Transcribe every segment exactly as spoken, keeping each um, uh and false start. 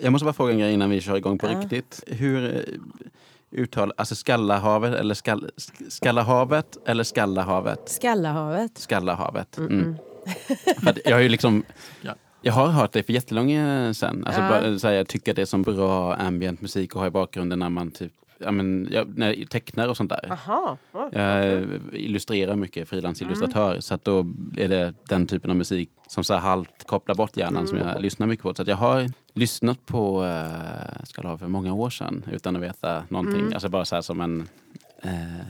Jag måste bara fråga en grej innan vi kör igång på ja. riktigt. Hur uttal, alltså Skallahavet eller skall, Skallahavet eller Skallahavet? Skallahavet. Skallahavet. Mm. Jag har ju liksom... Ja. Jag har hört det för jättelänge sen. Alltså, ja. bara, så här, jag tycker det är som bra ambient musik att ha i bakgrunden när man typ, ja, men, jag, när jag tecknar och sånt där. Aha. Oh, jag okay. illustrerar mycket, frilansillustratör. Mm. Så att då är det den typen av musik som så här halvt kopplar bort hjärnan mm. som jag lyssnar mycket på. Så att jag har lyssnat på uh, Skallahavet för många år sedan utan att veta någonting. Mm. Alltså bara så här som en...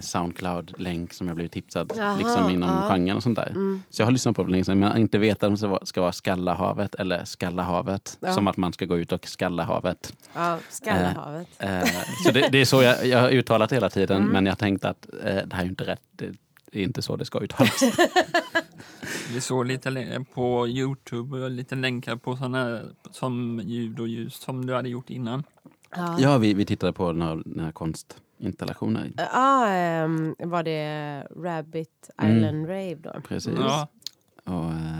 Soundcloud-länk som jag blev tipsad Jaha, liksom inom ja. genren och sånt där. Mm. Så jag har lyssnat på det länge sedan, men jag inte vet om det ska vara Skallahavet eller Skallahavet. Ja. Som att man ska gå ut och Skallahavet. Ja, Skallahavet. Eh, eh, så det, det är så jag, jag har uttalat hela tiden, mm. men jag tänkte att eh, det här är ju inte rätt. Det är inte så det ska uttalas. Vi såg lite på YouTube och lite länkar på sådana som ljud och ljus som du hade gjort innan. Ja, ja vi, vi tittade på den här, den här konst... installationer. Ja, ah, um, var det Rabbit Island mm. Rave då? Precis. Ja. Och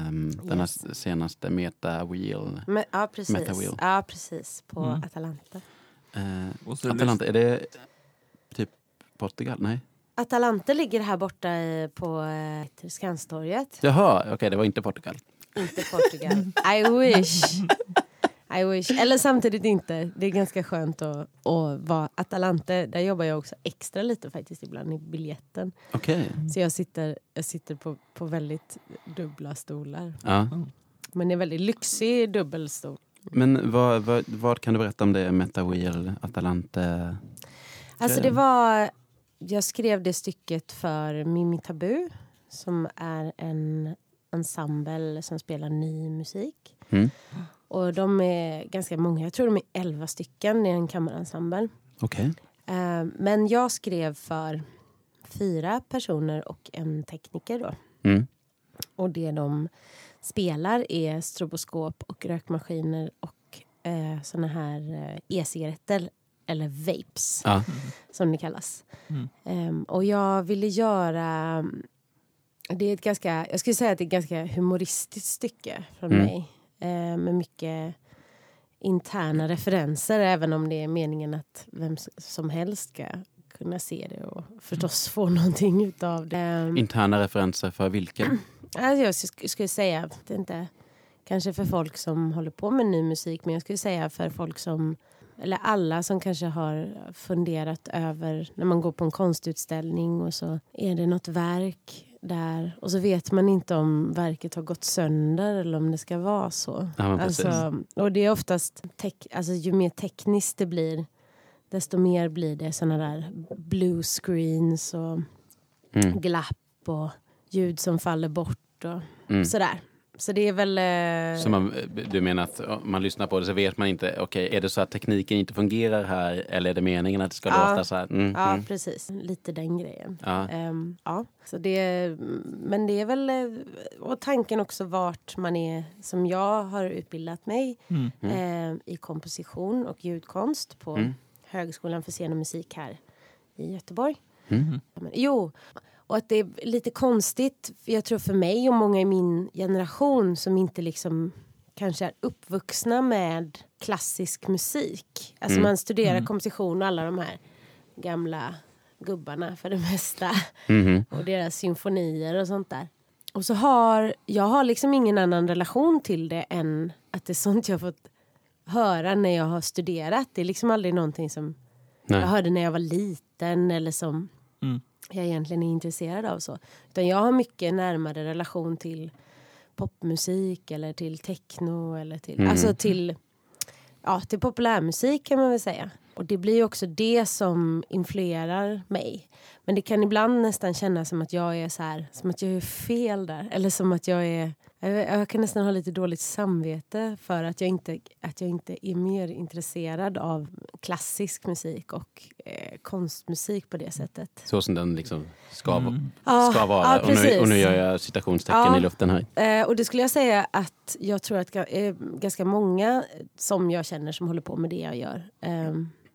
um, yes. den här senaste Meta Wheel. Me- ja, precis. Meta Wheel. Ja, precis. På mm. Atalanta. Uh, Atalanta, är det typ Portugal? Nej. Atalanta ligger här borta i, på uh, Skanstorget. Jaha, okej, okay, det var inte Portugal. Inte Portugal. I wish. I wish. Eller samtidigt inte. Det är ganska skönt att, att vara Atalante. Där jobbar jag också extra lite faktiskt ibland i biljetten. Okej. Okay. Så jag sitter, jag sitter på, på väldigt dubbla stolar. Ja. Men det är väldigt lyxig dubbelstol. Men vad, vad, vad kan du berätta om det? Meta Wheel, Atalante? Alltså det var... Jag skrev det stycket för Mimi Tabu. Som är en ensemble som spelar ny musik. Mm. Och de är ganska många. Jag tror de är elva stycken i en kammarensemble. Okej. Okay. Eh, men jag skrev för fyra personer och en tekniker då. Mm. Och det de spelar är stroboskop och rökmaskiner och eh, såna här e-cigaretter. Eller vapes. Ah. Mm. Som det kallas. Mm. Eh, och jag ville göra... Det är ett ganska... Jag skulle säga att det är ett ganska humoristiskt stycke från mm. mig. Med mycket interna referenser, även om det är meningen att vem som helst ska kunna se det och förstås få någonting utav det. Interna referenser för vilken? Alltså jag sk- skulle säga att det inte kanske för folk som håller på med ny musik, men jag skulle säga för folk som, eller alla som kanske har funderat över när man går på en konstutställning och så är det något verk där. Och så vet man inte om verket har gått sönder eller om det ska vara så. Ja, alltså, och det är oftast, te- alltså, ju mer tekniskt det blir, desto mer blir det såna där blue screens och mm. glapp och ljud som faller bort och mm. sådär. Så det är väl... Eh... Så man, du menar att om man lyssnar på det så vet man inte, okej, okay, är det så att tekniken inte fungerar här eller är det meningen att det ska ja. låta så här? Mm, ja, mm. precis. Lite den grejen. Ja. Um, ja. Så det, men det är väl... Och tanken också vart man är, som jag har utbildat mig mm. eh, i komposition och ljudkonst på mm. Högskolan för scen och musik här i Göteborg. Mm. Men, jo... Och att det är lite konstigt, jag tror för mig och många i min generation som inte liksom kanske är uppvuxna med klassisk musik. Alltså mm. man studerar mm. komposition och alla de här gamla gubbarna för det mesta. Mm. Och deras symfonier och sånt där. Och så har, jag har liksom ingen annan relation till det än att det är sånt jag fått höra när jag har studerat. Det är liksom aldrig någonting som Nej. jag hörde när jag var liten eller som... Mm. jag egentligen är intresserad av så. Utan jag har mycket närmare relation till popmusik eller till techno eller till mm. alltså till ja, till populärmusik kan man väl säga. Och det blir ju också det som influerar mig. Men det kan ibland nästan kännas som att jag är så här, som att jag är fel där eller som att jag är jag kan nästan ha lite dåligt samvete för att jag inte, att jag inte är mer intresserad av klassisk musik och eh, konstmusik på det sättet. Så som den liksom ska, mm. ska vara. Ja, ja, och, nu, och nu gör jag citationstecken ja, i luften här. Eh, och det skulle jag säga att jag tror att eh, ganska många som jag känner som håller på med det jag gör. Eh,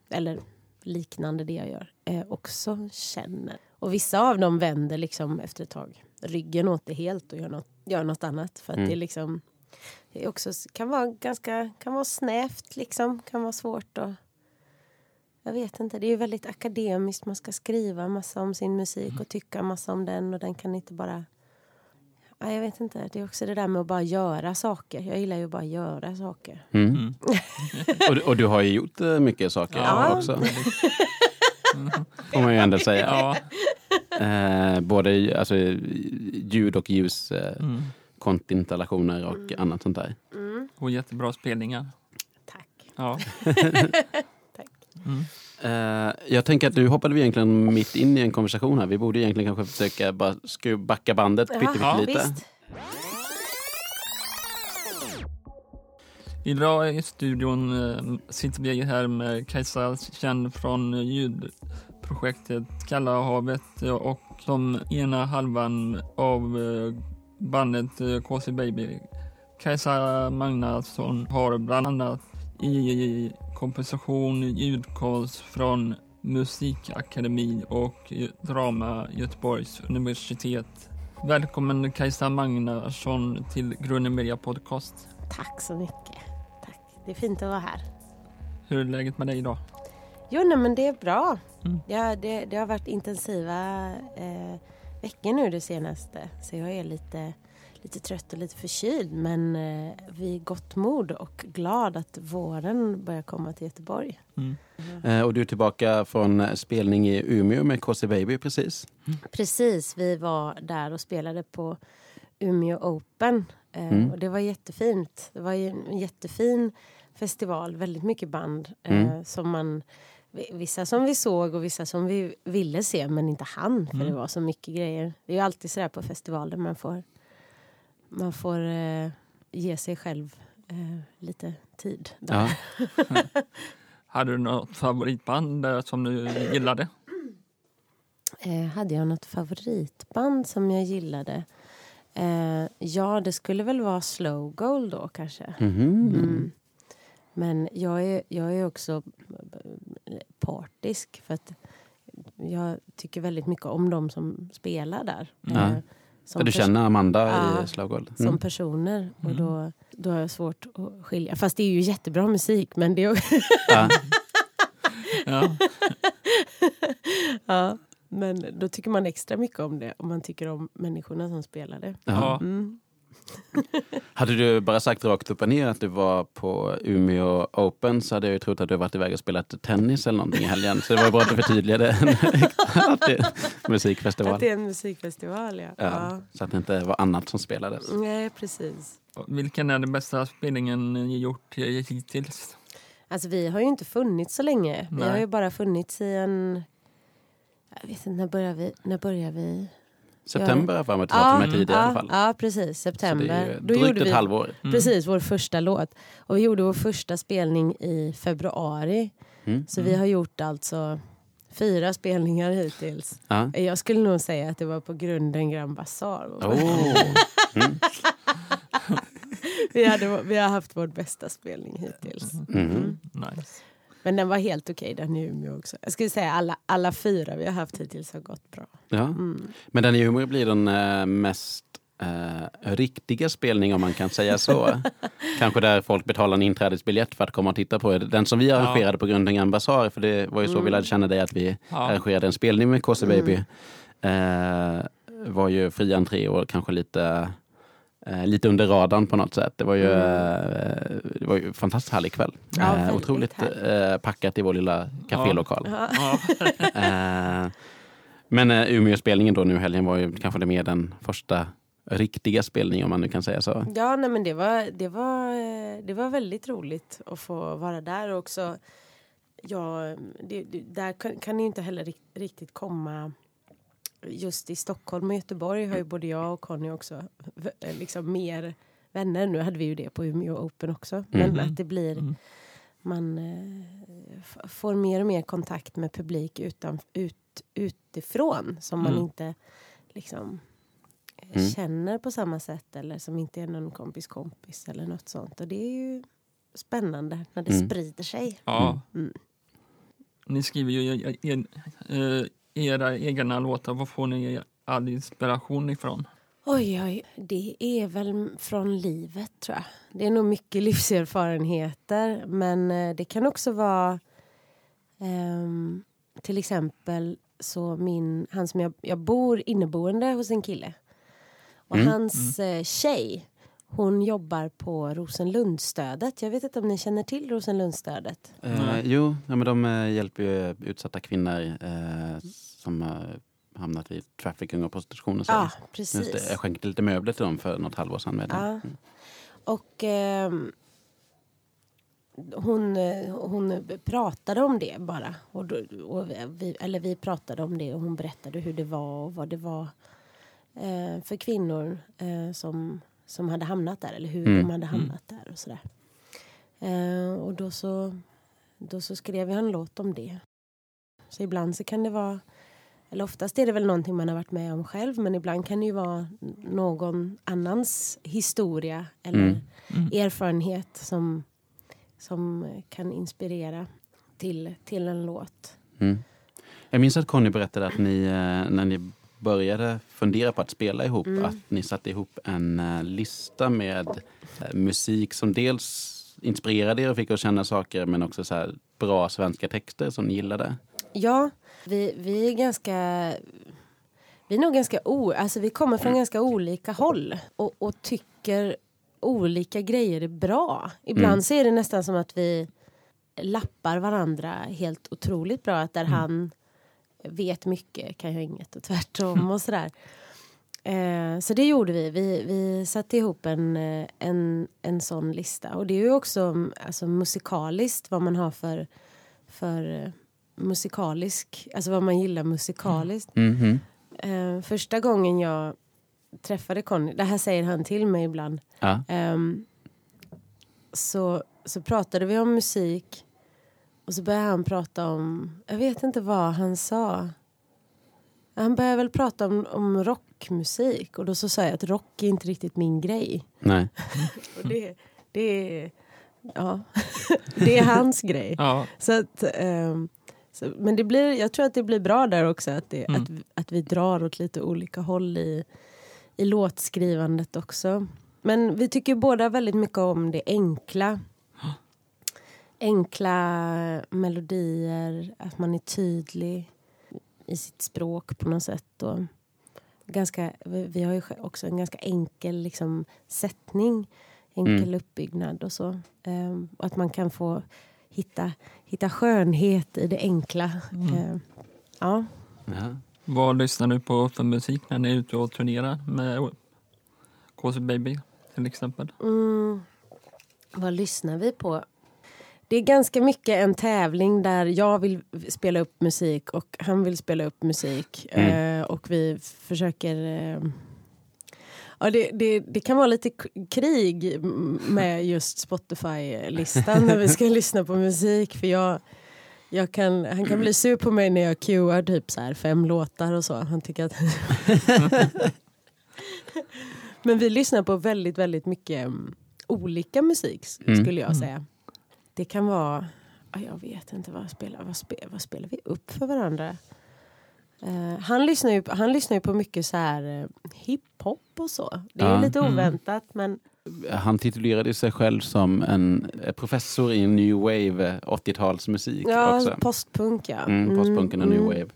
eller liknande det jag gör. Eh, också känner. Och vissa av dem vänder liksom efter ett tag ryggen åt det helt och gör något, gör något annat för att mm. det är liksom det också kan vara ganska, kan vara snävt liksom, kan vara svårt att, jag vet inte, det är ju väldigt akademiskt, man ska skriva massa om sin musik och tycka massa om den, och den kan inte bara, ja, jag vet inte, det är också det där med att bara göra saker, jag gillar ju bara göra saker. Mm. Mm. och, och du har ju gjort mycket saker, ja, också. Mm. Får man ju ändå säga. Ja. Eh, både alltså, ljud och ljus, eh, mm. konstinstallationer och mm. annat sånt där. Mm. Och jättebra spelningar. Tack. Ja. Tack. Mm. Eh, jag tänker att nu hoppade vi egentligen mitt in i en konversation här. Vi borde egentligen kanske försöka bara skru- backa bandet ja, lite. Visst. Idag i studion sitter vi här med Kajsa, känd från ljudprojektet Skallahavet och som ena halvan av bandet K C Baby. Kajsa Magnarsson har bland annat i komposition ljudkonst från Musikakademin och Drama Göteborgs universitet. Välkommen Kajsa Magnarsson till Grunden Media Podcast. Tack så mycket. Det är fint att vara här. Hur är läget med dig idag? Jo, nej, men det är bra. Mm. Ja, det, det har varit intensiva eh, veckor nu det senaste. Så jag är lite, lite trött och lite förkyld. Men eh, vi är gott mod och glad att våren börjar komma till Göteborg. Mm. Mm. Eh, och du är tillbaka från spelning i Umeå med K C Baby precis. Mm. Precis, vi var där och spelade på Umeå Open. Eh, mm. Och det var jättefint. Det var ju en jättefin festival, väldigt mycket band eh, mm. som man, vissa som vi såg och vissa som vi ville se men inte hann, för mm. det var så mycket grejer. Det är ju alltid sådär på festivaler, man får man får eh, ge sig själv eh, lite tid där. Ja. Hade du något favoritband som du gillade? Eh, hade jag något favoritband som jag gillade? Eh, ja, det skulle väl vara Slowgold då kanske. Mm-hmm. Mm. Men jag är, jag är också partisk, för att jag tycker väldigt mycket om dem som spelar där. Mm. Eh, som du pers- känner Amanda ja, i Slowgold. Mm. Som personer. Och då, då har jag svårt att skilja. Fast det är ju jättebra musik, men det är ja. ja. ja. Men då tycker man extra mycket om det, om man tycker om människorna som spelar det. Ja. Mm. Hade du bara sagt rakt upp och ner att du var på Umeå Open, så hade jag ju trott att du varit iväg och spelat tennis eller någonting i helgen. Så det var bra att du förtydligade att det är en musikfestival. Att det är en musikfestival, ja. Ja, ja. Så att det inte var annat som spelades. Nej, precis. Vilken är den bästa spelningen ni gjort hittills? Alltså vi har ju inte funnits så länge. Nej. Vi har ju bara funnits i en... Jag vet inte, när börjar vi? När börjar vi? September har jag pratat med tidigare i alla fall. Ja, precis. September. Då gjorde vi ett halvår. Mm. Precis, vår första låt. Och vi gjorde vår första spelning i februari. Mm. Så mm. vi har gjort alltså fyra spelningar hittills. Ja. Jag skulle nog säga att det var på grunden Grand Bazaar. Oh. mm. vi, hade, vi har haft vår bästa spelning hittills. Mm. Mm. Nice. Men den var helt okej, okay, den i Umeå också. Jag skulle säga alla, alla fyra vi har haft hittills har gått bra. Ja. Mm. Men den i Umeå blir den eh, mest eh, riktiga spelning, om man kan säga så. Kanske där folk betalar en inträdesbiljett för att komma och titta på det. Den som vi arrangerade ja. på grunden Grand Bazaar, för det var ju så mm. vi lärde känna dig att vi ja. arrangerade en spelning med K C Baby. Mm. Eh, var ju fri entré och kanske lite... Eh, lite under radarn på något sätt. Det var ju, mm. eh, det var ju fantastiskt härlig kväll. Ja, eh, otroligt eh, packat i vår lilla kafélokal. Ja. Ja. eh, men eh, Umeå-spelningen då nu helgen var ju kanske det mer den första riktiga spelningen, om man nu kan säga så. Ja, nej, men det var, det var, det var väldigt roligt att få vara där och också. Ja, det, det, där kan, kan det ju inte heller riktigt komma... Just i Stockholm och Göteborg har ju både jag och Conny också liksom mer vänner. Nu hade vi ju det på Umeå Open också. Men mm. att det blir... Man f- får mer och mer kontakt med publik utan, ut, utifrån. Som man mm. inte liksom mm. känner på samma sätt. Eller som inte är någon kompis kompis eller något sånt. Och det är ju spännande när det mm. sprider sig. Ja. Mm. Ni skriver ju... Äh, era egna låtar, var får ni all inspiration ifrån? Oj, oj. Det är väl från livet, tror jag. Det är nog mycket livserfarenheter. Men det kan också vara... Um, till exempel så min... Han som jag, jag bor inneboende hos en kille. Och mm. hans mm. tjej, hon jobbar på Rosenlundstödet. Jag vet inte om ni känner till Rosenlundstödet. Uh, mm. Jo, ja, men de uh, hjälper ju utsatta kvinnor uh, som... Uh, hamnat i trafficking och prostitution och så. Ja, precis. Det, jag skänkte lite möbler till dem för något halvår sedan. Ja. Och eh, hon, hon pratade om det bara. Och, och vi, eller vi pratade om det och hon berättade hur det var och vad det var eh, för kvinnor eh, som, som hade hamnat där. Eller hur mm. de hade hamnat mm. där och sådär. Eh, och då så, då så skrev jag en låt om det. Så ibland så kan det vara... Eller oftast är det väl någonting man har varit med om själv. Men ibland kan det ju vara någon annans historia. Eller mm. Mm. erfarenhet som, som kan inspirera till, till en låt. Mm. Jag minns att Conny berättade att ni, när ni började fundera på att spela ihop. Mm. Att ni satte ihop en lista med musik som dels inspirerade er och fick att känna saker. Men också så här bra svenska texter som ni gillade. Ja, vi, vi är ganska, vi är nog ganska, o, alltså vi kommer från ganska olika håll och, och tycker olika grejer är bra. Ibland mm. så är det nästan som att vi lappar varandra helt otroligt bra, att där mm. han vet mycket kan jag inget och tvärtom och sådär. Eh, så det gjorde vi, vi, vi satte ihop en, en, en sån lista och det är ju också alltså, musikaliskt vad man har för... för musikalisk, alltså vad man gillar musikaliskt. Mm-hmm. Uh, första gången jag träffade Conny, det här säger han till mig ibland, ja. um, så, så pratade vi om musik och så började han prata om, jag vet inte vad han sa. Han började väl prata om, om rockmusik och då så sa jag att rock är inte riktigt min grej. Nej. Och det, det är ja, det är hans grej. Ja. Så att um, så, men det blir, jag tror att det blir bra där också att, det, mm. att, att vi drar åt lite olika håll i, i låtskrivandet också. Men vi tycker båda väldigt mycket om det enkla. Huh. Enkla melodier, att man är tydlig i sitt språk på något sätt. Och ganska, vi, vi har ju också en ganska enkel liksom, sättning, enkel mm. uppbyggnad och så. Um, att man kan få... Hitta, hitta skönhet i det enkla. Mm. Uh, ja. Ja. Vad lyssnar du på för musik när ni är ute och turnerar med K C Baby till exempel? Mm. Vad lyssnar vi på? Det är ganska mycket en tävling där jag vill spela upp musik och han vill spela upp musik. Mm. Uh, och vi försöker... Uh, Ja, det, det, det kan vara lite krig med just Spotify-listan när vi ska lyssna på musik. För jag, jag kan, han kan bli sur på mig när jag cuear typ så här fem låtar och så. Han tycker att... Men vi lyssnar på väldigt, väldigt mycket olika musik, skulle jag säga. Det kan vara... Jag vet inte, vad spelar, vad spelar, vad spelar vi upp för varandra? Uh, han lyssnar ju, han lyssnar ju på mycket så här uh, hiphop och så. Det är ja, lite oväntat mm. men han titulerade sig själv som en professor i new wave åttiotalsmusik ja, också. Postpunk, ja. Mm, postpunken mm, och new mm. wave.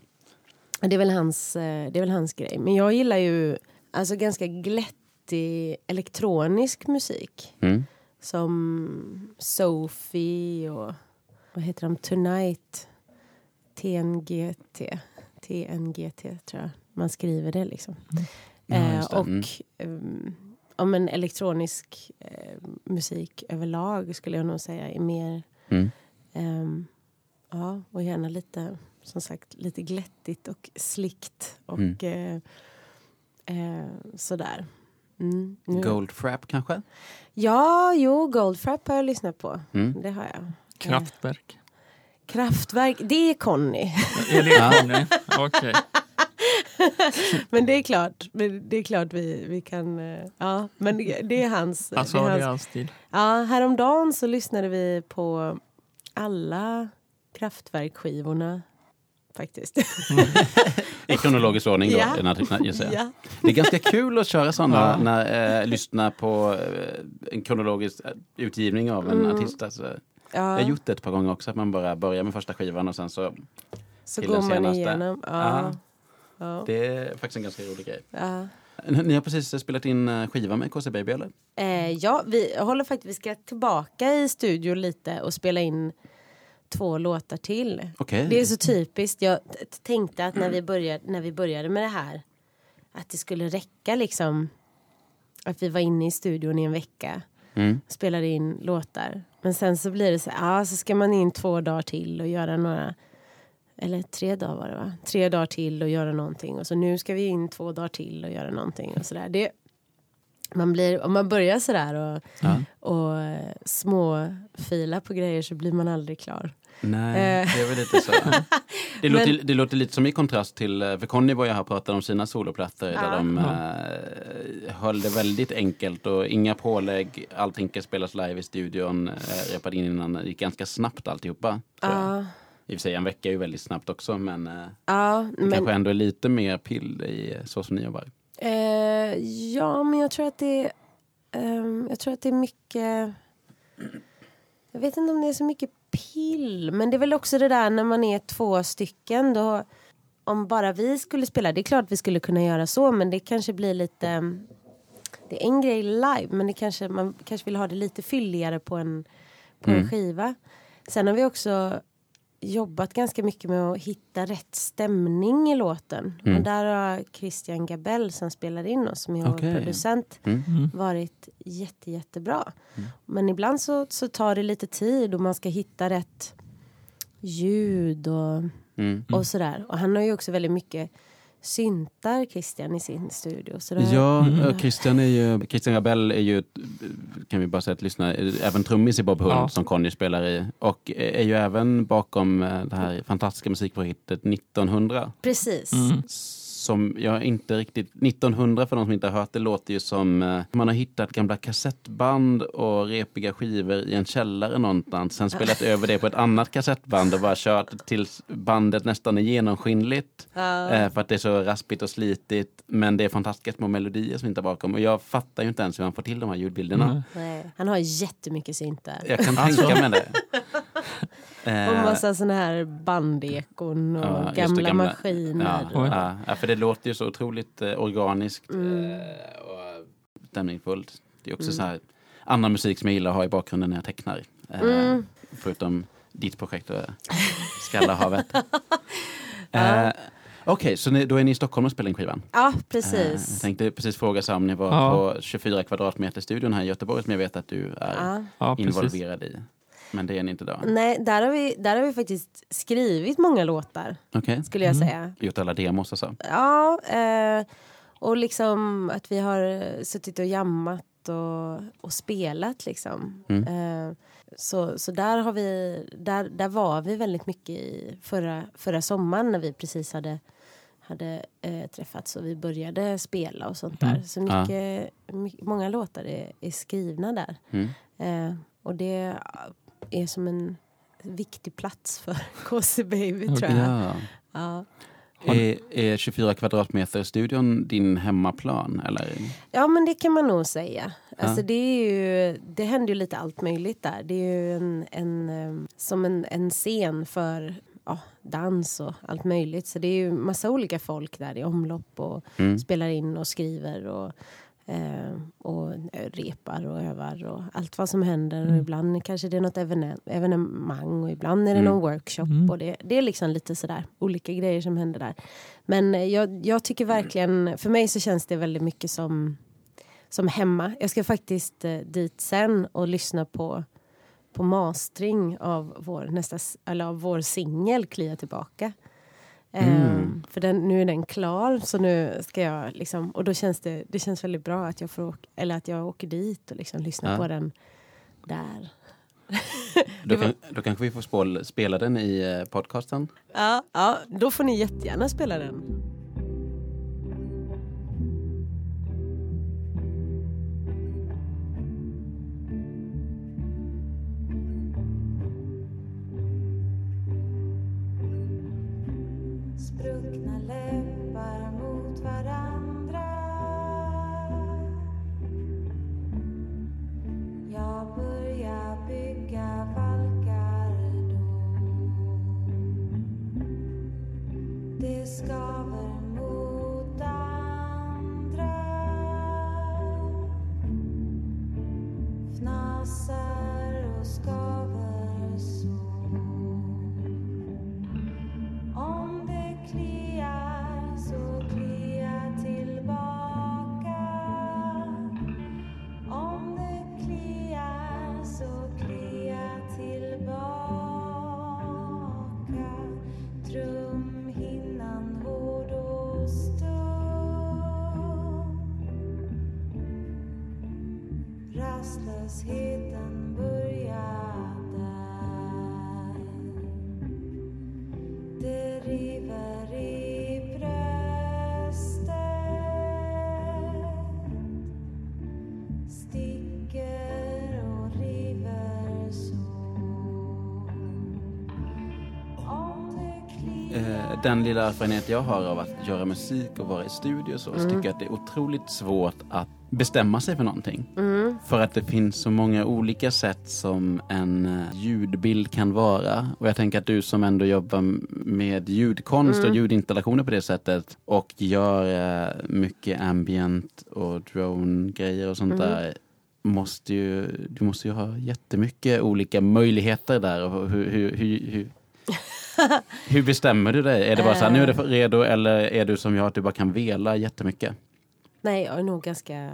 Det är väl hans det är väl hans grej, men jag gillar ju alltså ganska glättig elektronisk musik. Mm. Som Sophie och vad heter de Tonight T N G T. T N G T tror jag man skriver det liksom. Mm. Eh, och um, ja, men elektronisk eh, musik överlag skulle jag nog säga är mer mm. eh, ja och gärna lite som sagt lite glättigt och slickt och mm. eh, eh, sådär. Mm, Goldfrapp kanske? Ja, jo Goldfrapp har jag lyssnat på. Mm. Det har jag. Kraftwerk. Kraftverk, det är Conny. Är det Conny? Okej. Okay. Men det är klart, men det är klart vi vi kan ja, men det, det är hans alltså, det är hans, det är hans stil. Ja, häromdagen så lyssnade vi på alla Kraftverk-skivorna faktiskt. Mm. I kronologisk ordning då, ja. när, jag säger. Ja. Det är ganska kul att köra sådana, ja. när, eh, lyssna på en kronologisk utgivning av en mm. artist. Alltså, ja. Jag har gjort det ett par gånger också, att man bara börjar med första skivan och sen så... Så går man senaste. igenom. Ja. Ja. Det är faktiskt en ganska rolig grej. Ja. Ni har precis spelat in skiva med K C Baby, eller? Eh, ja, vi håller faktiskt, vi ska tillbaka i studio lite och spela in två låtar till. Okay. Det är så typiskt. Jag t- tänkte att när vi, började, när vi började med det här, att det skulle räcka liksom att vi var inne i studion i en vecka mm. och spelade in låtar. Men sen så blir det så här, ah, så ska man in två dagar till och göra några... Eller tre dagar var det va? Tre dagar till och göra någonting. Och så nu ska vi in två dagar till och göra någonting. Och sådär. Det, man blir, om man börjar sådär och, ja. och småfila på grejer så blir man aldrig klar. Nej, det är väl lite så. Det, låter, Men, det låter lite som i kontrast till... För Conny var jag här pratade om sina soloplattor. Ja. Där de äh, höll det väldigt enkelt. Och inga pålägg. Allting kan spelas live i studion. Äh, repade in innan. Det gick ganska snabbt alltihopa. Ja. I och för sig, en vecka är ju väldigt snabbt också, men, ja, men kanske ändå är lite mer pill i så som ni jobbar. Eh, ja, men jag tror att det um, jag tror att det är mycket, jag vet inte om det är så mycket pill, men det är väl också det där när man är två stycken då, om bara vi skulle spela, det är klart vi skulle kunna göra så, men det kanske blir lite, det är en grej live, men det kanske, man kanske vill ha det lite fylligare på en, på mm. en skiva. Sen har vi också jobbat ganska mycket med att hitta rätt stämning i låten. Mm. Och där har Christian Gabell som spelar in oss, som är okay. producent, mm. Mm. varit jätte, jättebra. Mm. Men ibland så, så tar det lite tid och man ska hitta rätt ljud och, mm. Mm. och sådär. Och han har ju också väldigt mycket syntar, Christian, i sin studio. Så där... Ja, mm. Christian är ju... Christian Gabell är ju, kan vi bara säga att lyssna, även trummis i Bob Hund, ja. som Conny spelar i. Och är ju även bakom det här fantastiska musikprojektet nittonhundra. Precis. Mm. Som jag inte riktigt... nittonhundra, för de som inte har hört det, låter ju som... Man har hittat gamla kassettband och repiga skivor i en källare någonstans. Sen spelat över det på ett annat kassettband och bara kört tills bandet nästan är genomskinligt. Uh. För att det är så raspigt och slitigt. Men det är fantastiska små melodier som inte är bakom. Och jag fattar ju inte ens hur han får till de här ljudbilderna. Mm. Nej, han har jättemycket syntar. Jag kan tänka mig det. Och massa sådana här bandekon och ja, gamla, gamla maskiner. Ja, ja, för det låter ju så otroligt eh, organiskt mm. eh, och stämningsfullt. Det är också mm. så här annan musik som jag gillar att ha i bakgrunden när jag tecknar. Eh, mm. Förutom ditt projekt och Skallahavet. eh, Okej, okay, så ni, då är ni i Stockholm och spelar in skivan? Ja, precis. Eh, jag tänkte precis fråga sig om ni var ja. på tjugofyra kvadratmeter-studion här i Göteborg, som jag vet att du är ja. involverad ja, i. Men det är ni inte då? Nej, där har vi, där har vi faktiskt skrivit många låtar. Okay. Skulle jag mm. säga. Gjort alla demos och så? Ja, eh, och liksom att vi har suttit och jammat och, och spelat liksom. Mm. Eh, så, så där har vi, där, där var vi väldigt mycket i förra, förra sommaren när vi precis hade, hade eh, träffats och vi började spela och sånt mm. där. Så mycket, ja. mycket, många låtar är, är skrivna där. Mm. Eh, och det... är som en viktig plats för K C Baby, tror jag. Ja. Ja. Är, är tjugofyra kvadratmeter-studion din hemmaplan? Eller? Ja, men det kan man nog säga. Ja. Alltså, det, är ju, det händer ju lite allt möjligt där. Det är ju en, en, som en, en scen för ja, dans och allt möjligt. Så det är ju massa olika folk där i omlopp och mm. spelar in och skriver och... och repar och övar och allt vad som händer mm. och ibland kanske det är något evenem- evenemang och ibland är det mm. någon workshop mm. och det, det är liksom lite sådär olika grejer som händer där, men jag, jag tycker verkligen, för mig så känns det väldigt mycket som som hemma. Jag ska faktiskt dit sen och lyssna på på mastering av vår nästa, eller av vår singel Klia Tillbaka. Mm. För den, nu är den klar, så nu ska jag liksom, och då känns det, det känns väldigt bra att jag får åka, eller att jag åker dit och liksom lyssnar ja. på den där. Då, kan, då kanske vi får spål, spela den i podcasten. Ja, ja, då får ni jättegärna spela den. det skaver mot andra, fnassar och skaver så. Om det kliar så klia tillbaka, om det kliar så klia tillbaka. Rastlösheten börjar där, det river i bröstet, sticker och river så. Den lilla erfarenhet jag har av att göra musik och vara i studio så mm. tycker jag att det är otroligt svårt att bestämma sig för någonting. Mm. För att det finns så många olika sätt som en ljudbild kan vara. Och jag tänker att du som ändå jobbar med ljudkonst mm. och ljudinstallationer på det sättet och gör mycket ambient och drone-grejer och sånt mm. där. Måste ju, du måste ju ha jättemycket olika möjligheter där. Och hur, hur, hur, hur, hur bestämmer du dig? Är det bara så här, nu är det redo, eller är du som jag att du bara kan vela jättemycket? Nej, jag är nog ganska...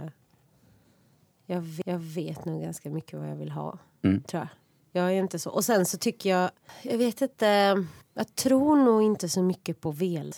Jag vet, jag vet nog ganska mycket vad jag vill ha, mm. tror jag. Jag är inte så... Och sen så tycker jag... Jag vet inte... Jag tror nog inte så mycket på vel.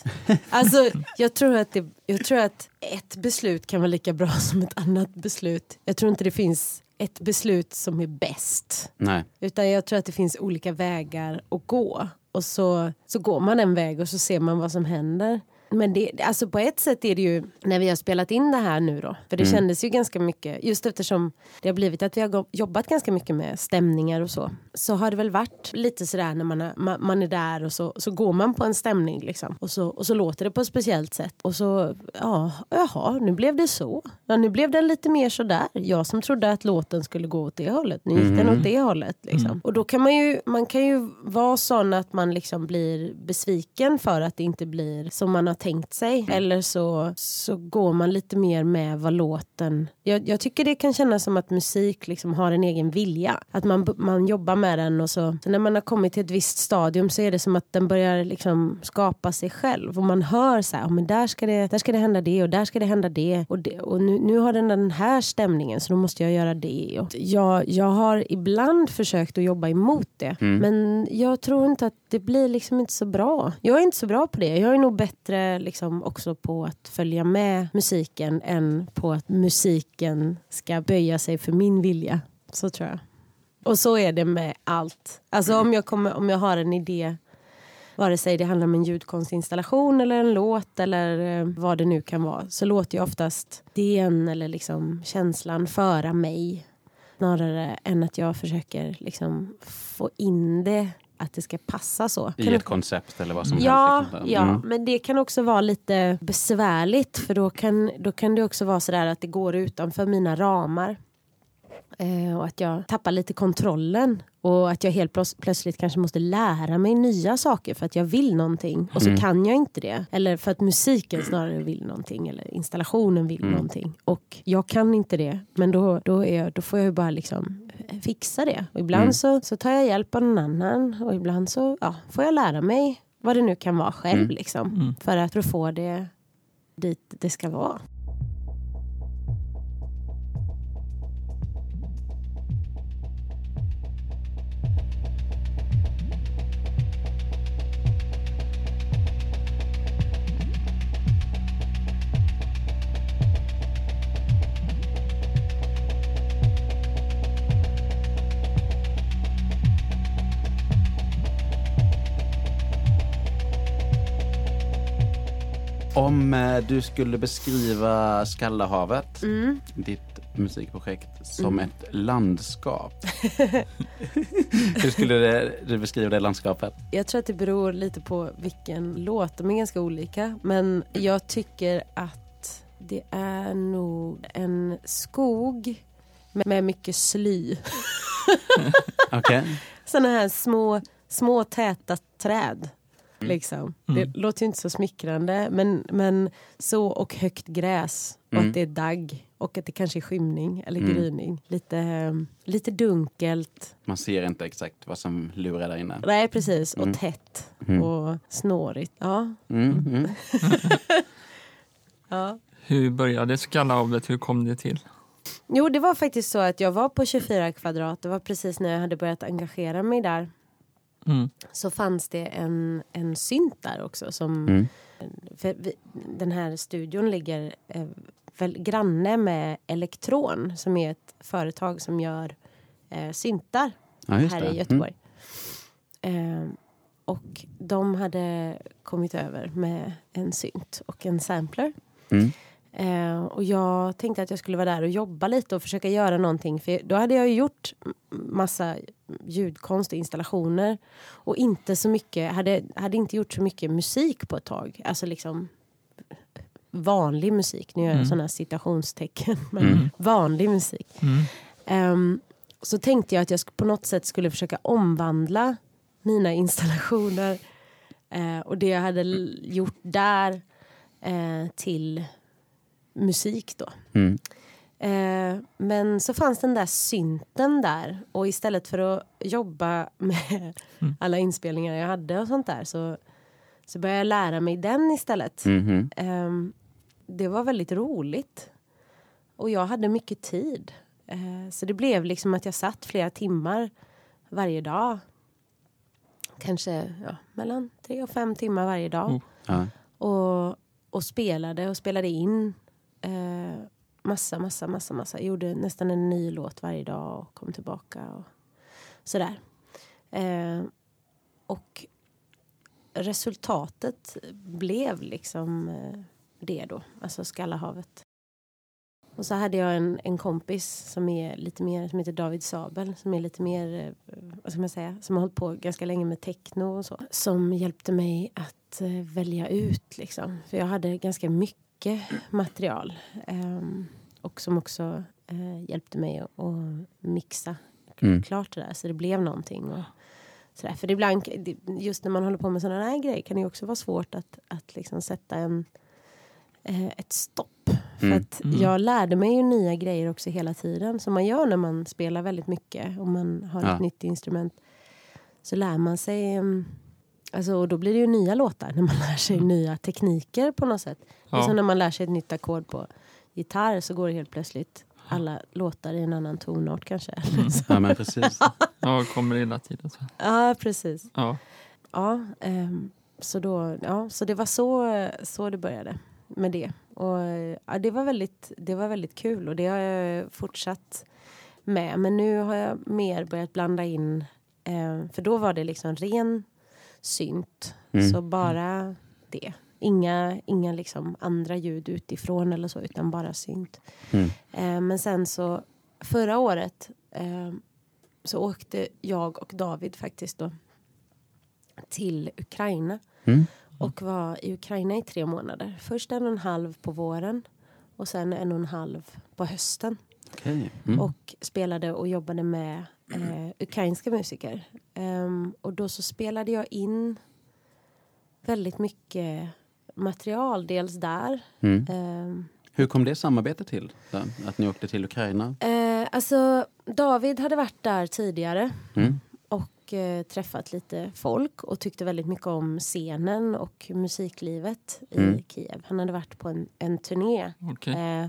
Alltså, jag tror att, det, jag tror att ett beslut kan vara lika bra som ett annat beslut. Jag tror inte det finns ett beslut som är bäst. Nej. Utan jag tror att det finns olika vägar att gå. Och så, så går man en väg och så ser man vad som händer. Men det, alltså på ett sätt är det ju när vi har spelat in det här nu då. För det mm. kändes ju ganska mycket, just eftersom det har blivit att vi har jobbat ganska mycket med stämningar och så. Så har det väl varit lite sådär när man, har, man, man är där och så, så går man på en stämning liksom. Och så, och så låter det på ett speciellt sätt. Och så, ja, jaha, nu blev det så. Ja, nu blev den lite mer sådär. Jag som trodde att låten skulle gå åt det hållet. Nu gick mm. den åt det hållet liksom. Mm. Och då kan man ju, man kan ju vara sån att man liksom blir besviken för att det inte blir som man har tänkt sig, eller så, så går man lite mer med vad låten... Jag, jag tycker det kan kännas som att musik liksom har en egen vilja. Att man, man jobbar med den och så. Så när man har kommit till ett visst stadium så är det som att den börjar liksom skapa sig själv. Och man hör så här, oh, men där ska, det, där ska det hända det och där ska det hända det. Och, det, och nu, nu har den den här stämningen så då måste jag göra det. Och jag, jag har ibland försökt att jobba emot det. Mm. Men jag tror inte att det blir liksom inte så bra. Jag är inte så bra på det. Jag är nog bättre liksom också på att följa med musiken än på att musiken ska böja sig för min vilja. Så tror jag. Och så är det med allt. Alltså om jag, kommer, om jag har en idé, vare sig det handlar om en ljudkonstinstallation eller en låt eller vad det nu kan vara, så låter jag oftast idén eller liksom känslan föra mig. Snarare än att jag försöker liksom få in det, att det ska passa så. I kan ett du... koncept eller vad som ja, helst. Liksom. Mm. Ja, men det kan också vara lite besvärligt. För då kan, då kan det också vara sådär att det går utanför mina ramar. Eh, och att jag tappar lite kontrollen. Och att jag helt plöts- plötsligt kanske måste lära mig nya saker för att jag vill någonting. Och så mm. kan jag inte det. Eller för att musiken snarare vill någonting. Eller installationen vill mm. någonting. Och jag kan inte det. Men då, då, är, då får jag ju bara liksom fixa det. Och ibland mm. så, så tar jag hjälp av någon annan. Och ibland så ja, får jag lära mig vad det nu kan vara själv. Mm. Liksom, mm. För att få det dit det ska vara. Om du skulle beskriva Skallahavet, mm. ditt musikprojekt, som mm. ett landskap. Hur skulle du, du beskriva det landskapet? Jag tror att det beror lite på vilken låt. De är ganska olika. Men jag tycker att det är nog en skog med mycket sly. Okej. Okay. Sådana här små, små täta träd. Mm. Liksom. Mm. Det låter ju inte så smickrande, men, men så och högt gräs och mm. att det är dagg och att det kanske är skymning eller mm. gryning. Lite, lite dunkelt. Man ser inte exakt vad som lurar där inne. Nej, precis. Mm. Och tätt mm. och snårigt. Ja. Mm. Mm. Ja. Hur började Skallahavet? Hur kom det till? Jo, det var faktiskt så att jag var på tjugofyra kvadrat. Det var precis när jag hade börjat engagera mig där. Mm. Så fanns det en, en synt där också. Som, mm. för vi, den här studion ligger eh, väl, granne med Elektron. Som är ett företag som gör eh, syntar ja, här det. i Göteborg. Mm. Eh, och de hade kommit över med en synt och en sampler. Mm. Eh, och jag tänkte att jag skulle vara där och jobba lite och försöka göra någonting. För då hade jag ju gjort massa ljudkonst och installationer. Och inte så mycket, hade, hade inte gjort så mycket musik på ett tag. Alltså liksom vanlig musik. Nu gör jag mm. sådana här citationstecken. Men mm. vanlig musik. Mm. Eh, så tänkte jag att jag på något sätt skulle försöka omvandla mina installationer. Eh, och det jag hade l- gjort där eh, till... musik då. Mm. Eh, men så fanns den där synten där. Och istället för att jobba med mm. alla inspelningar jag hade och sånt där. Så, så började jag lära mig den istället. Mm. Eh, det var väldigt roligt. Och jag hade mycket tid. Eh, så det blev liksom att jag satt flera timmar varje dag. Kanske ja, mellan tre och fem timmar varje dag. Mm. Ja. Och, och spelade och spelade in. Eh, massa, massa, massa, massa. Jag gjorde nästan en ny låt varje dag och kom tillbaka och sådär. Eh, och resultatet blev liksom eh, det då. Alltså Skallahavet. Och så hade jag en, en kompis som är lite mer, som heter David Sabel, som är lite mer, eh, vad ska man säga, som har hållit på ganska länge med techno och så. Som hjälpte mig att eh, välja ut liksom. För jag hade ganska mycket material um, och som också uh, hjälpte mig att, att mixa mm. klart det där, så det blev någonting och sådär. För ibland, just när man håller på med sådana här grejer, kan det ju också vara svårt att, att liksom sätta en uh, ett stopp för mm. att mm. jag lärde mig ju nya grejer också hela tiden, som man gör när man spelar väldigt mycket och man har ja. ett nytt instrument, så lär man sig um, alltså, och då blir det ju nya låtar när man lär sig mm. nya tekniker på något sätt. Ja. Liksom när man lär sig ett nytt ackord på gitarr, så går det helt plötsligt alla låtar i en annan tonart kanske. Mm. Ja, men precis. Ja, kommer hela tiden. Så. Ja, precis. Ja, ja um, så då, ja, så det var så, så det började med det. Och ja, det var väldigt, det var väldigt kul och det har jag fortsatt med. Men nu har jag mer börjat blanda in, um, för då var det liksom ren synt. Mm. Så bara det. Inga, inga liksom andra ljud utifrån eller så, utan bara synt. Mm. Eh, men sen så förra året eh, så åkte jag och David faktiskt då till Ukraina. Mm. Och var i Ukraina i tre månader. Först en och en halv på våren och sen en och en halv på hösten. Okay. Mm. Och spelade och jobbade med eh, ukrainska musiker. Um, och då så spelade jag in väldigt mycket material, dels där. Mm. Um, Hur kom det samarbetet till, där, att ni åkte till Ukraina? Uh, alltså, David hade varit där tidigare mm. och uh, träffat lite folk och tyckte väldigt mycket om scenen och musiklivet mm. i Kiev. Han hade varit på en, en turné. Okay. Uh,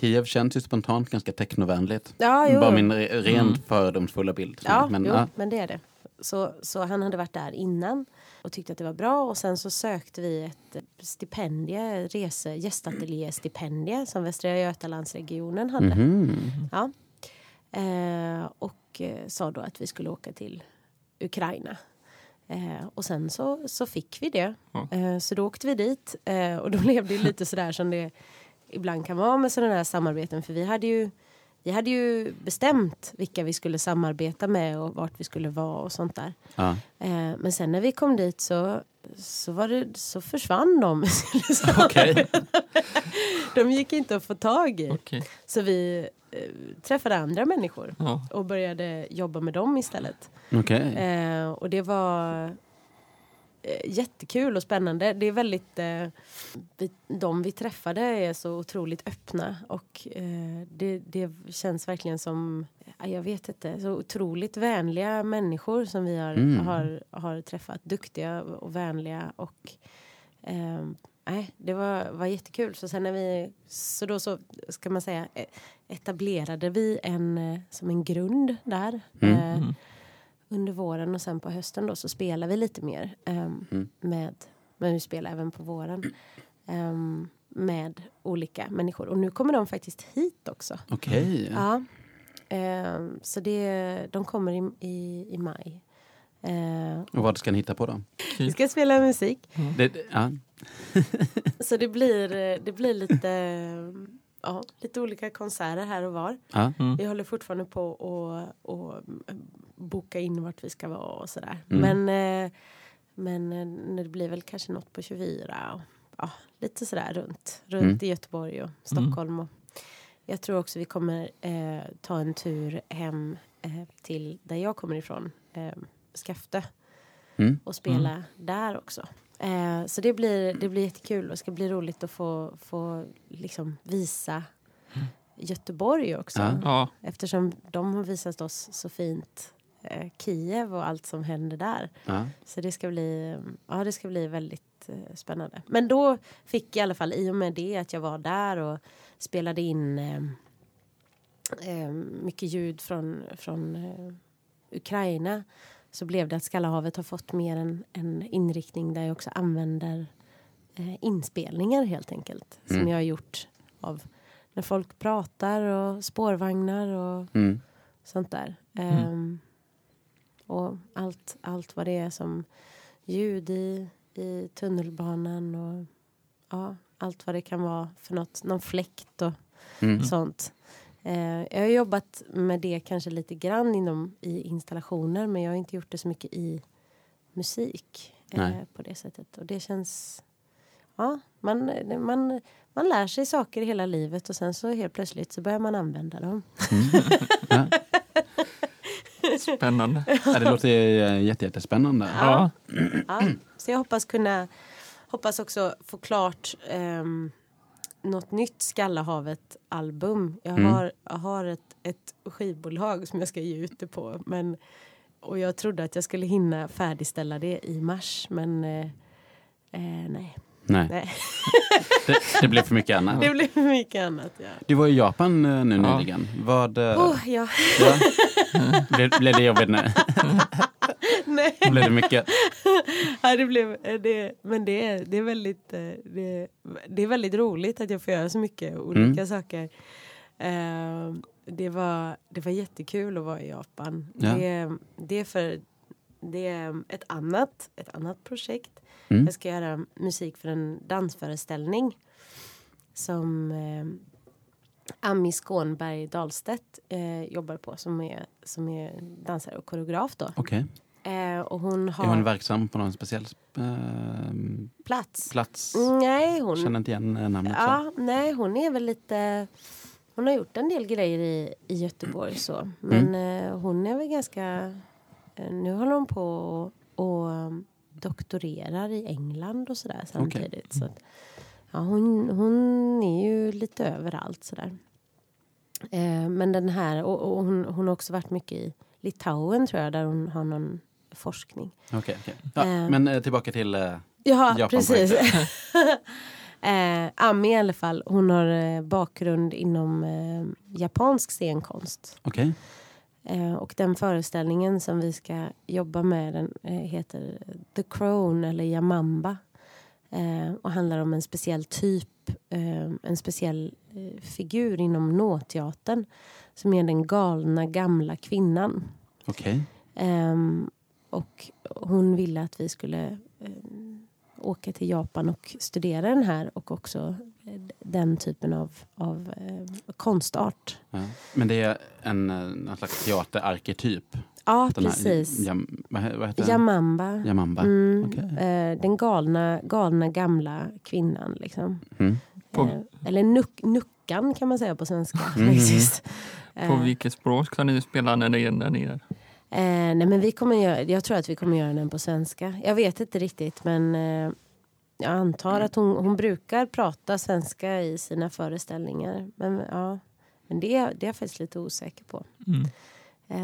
Kiev känns ju spontant ganska teknovänligt. Ja, jo. Bara min re- rent mm. fördomsfulla bild. Ja, men, jo, uh. men det är det. Så, så han hade varit där innan och tyckte att det var bra. Och sen så sökte vi ett stipendie, rese, gästateljé-stipendie som Västra Götalandsregionen hade. Mm. Ja. Eh, och eh, sa då att vi skulle åka till Ukraina. Eh, och sen så, så fick vi det. Ja. Eh, så då åkte vi dit. Eh, och då blev det lite sådär som det ibland kan vara med sådana här samarbeten. För vi hade ju... Vi hade ju bestämt vilka vi skulle samarbeta med och vart vi skulle vara och sånt där. Ja. Eh, men sen när vi kom dit så, så, var det, så försvann de. Okay. De gick inte att få tag i. Okay. Så vi eh, träffade andra människor ja. och började jobba med dem istället. Okay. Eh, och det var... jättekul och spännande. Det är väldigt, eh, vi, de vi träffade är så otroligt öppna och eh, det, det känns verkligen som, jag vet inte, så otroligt vänliga människor som vi har, mm. har, har träffat. Duktiga och vänliga och eh, nej, det var, var jättekul. Så sen när vi, så då så ska man säga, etablerade vi en, som en grund där. Mm. Eh, under våren och sen på hösten då så spelar vi lite mer um, mm. med, men vi spelar även på våren um, med olika människor. Och nu kommer de faktiskt hit också. Okej. Okay. Ja. Um, så det, de kommer i, i, i maj. Uh, och vad ska ni hitta på då? Vi ska spela musik. Mm. Det, ja. Så det blir, det blir lite... Ja, lite olika konserter här och var. Ah, mm. Vi håller fortfarande på att, att boka in vart vi ska vara och sådär. Mm. Men, men det blir väl kanske något på tjugofyra. Och, ja, lite sådär runt. Runt mm. i Göteborg och Stockholm. Mm. Och jag tror också vi kommer eh, ta en tur hem eh, till där jag kommer ifrån. Eh, Skafte. Mm. Och spela mm. där också. Eh, så det blir, det blir jättekul och ska bli roligt att få, få liksom visa Göteborg också. Ja. Ja. Eftersom de har visat oss så fint eh, Kiev och allt som händer där. Ja. Så det ska bli, ja, det ska bli väldigt eh, spännande. Men då fick jag i alla fall, i och med det att jag var där och spelade in eh, eh, mycket ljud från, från eh, Ukraina. Så blev det att Skallahavet har fått mer en, en inriktning där jag också använder eh, inspelningar helt enkelt. Mm. Som jag har gjort av när folk pratar och spårvagnar och mm. sånt där. Mm. Um, och allt, allt vad det är som ljud i, i tunnelbanan och ja, allt vad det kan vara för något, någon fläkt och mm. sånt. Jag har jobbat med det kanske lite grann inom, i installationer, men jag har inte gjort det så mycket i musik eh, på det sättet. Och det känns, ja, man, man, man lär sig saker hela livet och sen så helt plötsligt så börjar man använda dem. Mm. Spännande. Ja, det låter jätte, jättespännande. Ja. Ja. Ja. Så jag hoppas kunna, hoppas också få klart... Um, något nytt Skallahavet-album. Jag har, mm. jag har ett, ett skivbolag som jag ska ge ut det på. Men, och jag trodde att jag skulle hinna färdigställa det i mars. Men eh, eh, nej. Nej. nej. det, det blev för mycket annat. Det blev för mycket annat, ja. Du var i Japan nu ja. nyligen. Vad... Oh, ja. ja. Blev, blev det jobbigt nu? Nej. Blev det mycket? Ja, det blev det, men det är det är väldigt det, det är väldigt roligt att jag får göra så mycket olika mm. saker. Eh, det var det var jättekul att vara i Japan. Ja. Det det är för det är ett annat ett annat projekt. Mm. Jag ska göra musik för en dansföreställning som eh, Ami Skånberg-Dahlstedt eh, jobbar på, som är, som är dansare och koreograf då. Okej. Okay. Eh, och hon har... Är hon verksam på någon speciell eh, plats? Plats? Nej, hon... Känner inte igen namnet. Ja, så. Nej, hon är väl lite... Hon har gjort en del grejer i, i Göteborg så. Men mm. eh, hon är väl ganska... Eh, nu håller hon på och, och doktorerar i England och sådär samtidigt. Okay. Så att... Ja, hon, hon är ju lite överallt sådär. Eh, men den här, och, och hon, hon har också varit mycket i Litauen tror jag, där hon har någon forskning. Okej, okay, okej. Okay. Ja, eh, men eh, tillbaka till eh, ja, Japan. Ja, precis. eh, Ami i alla fall, hon har eh, bakgrund inom eh, japansk scenkonst. Okej. Okay. Eh, och den föreställningen som vi ska jobba med, den eh, heter The Crone eller Yamamba. Eh, och handlar om en speciell typ, eh, en speciell eh, figur inom nåteatern som är den galna gamla kvinnan. Okej. Okay. Eh, och hon ville att vi skulle eh, åka till Japan och studera den här och också eh, den typen av, av eh, konstart. Ja. Men det är en, en slags teaterarketyp. Ja, den precis. Här, jam, vad heter Yamamba. Yamamba. Mm, okay. eh, den galna, galna gamla kvinnan. Liksom. Mm. På, eh, eller nuck, nuckan kan man säga på svenska. Mm. På vilket språk ska ni spela när ni är där nere? Eh, nej men vi kommer göra, jag tror att vi kommer göra den på svenska. Jag vet inte riktigt, men eh, jag antar mm. att hon, hon brukar prata svenska i sina föreställningar. Men ja, men det, det är jag faktiskt lite osäker på. Mm.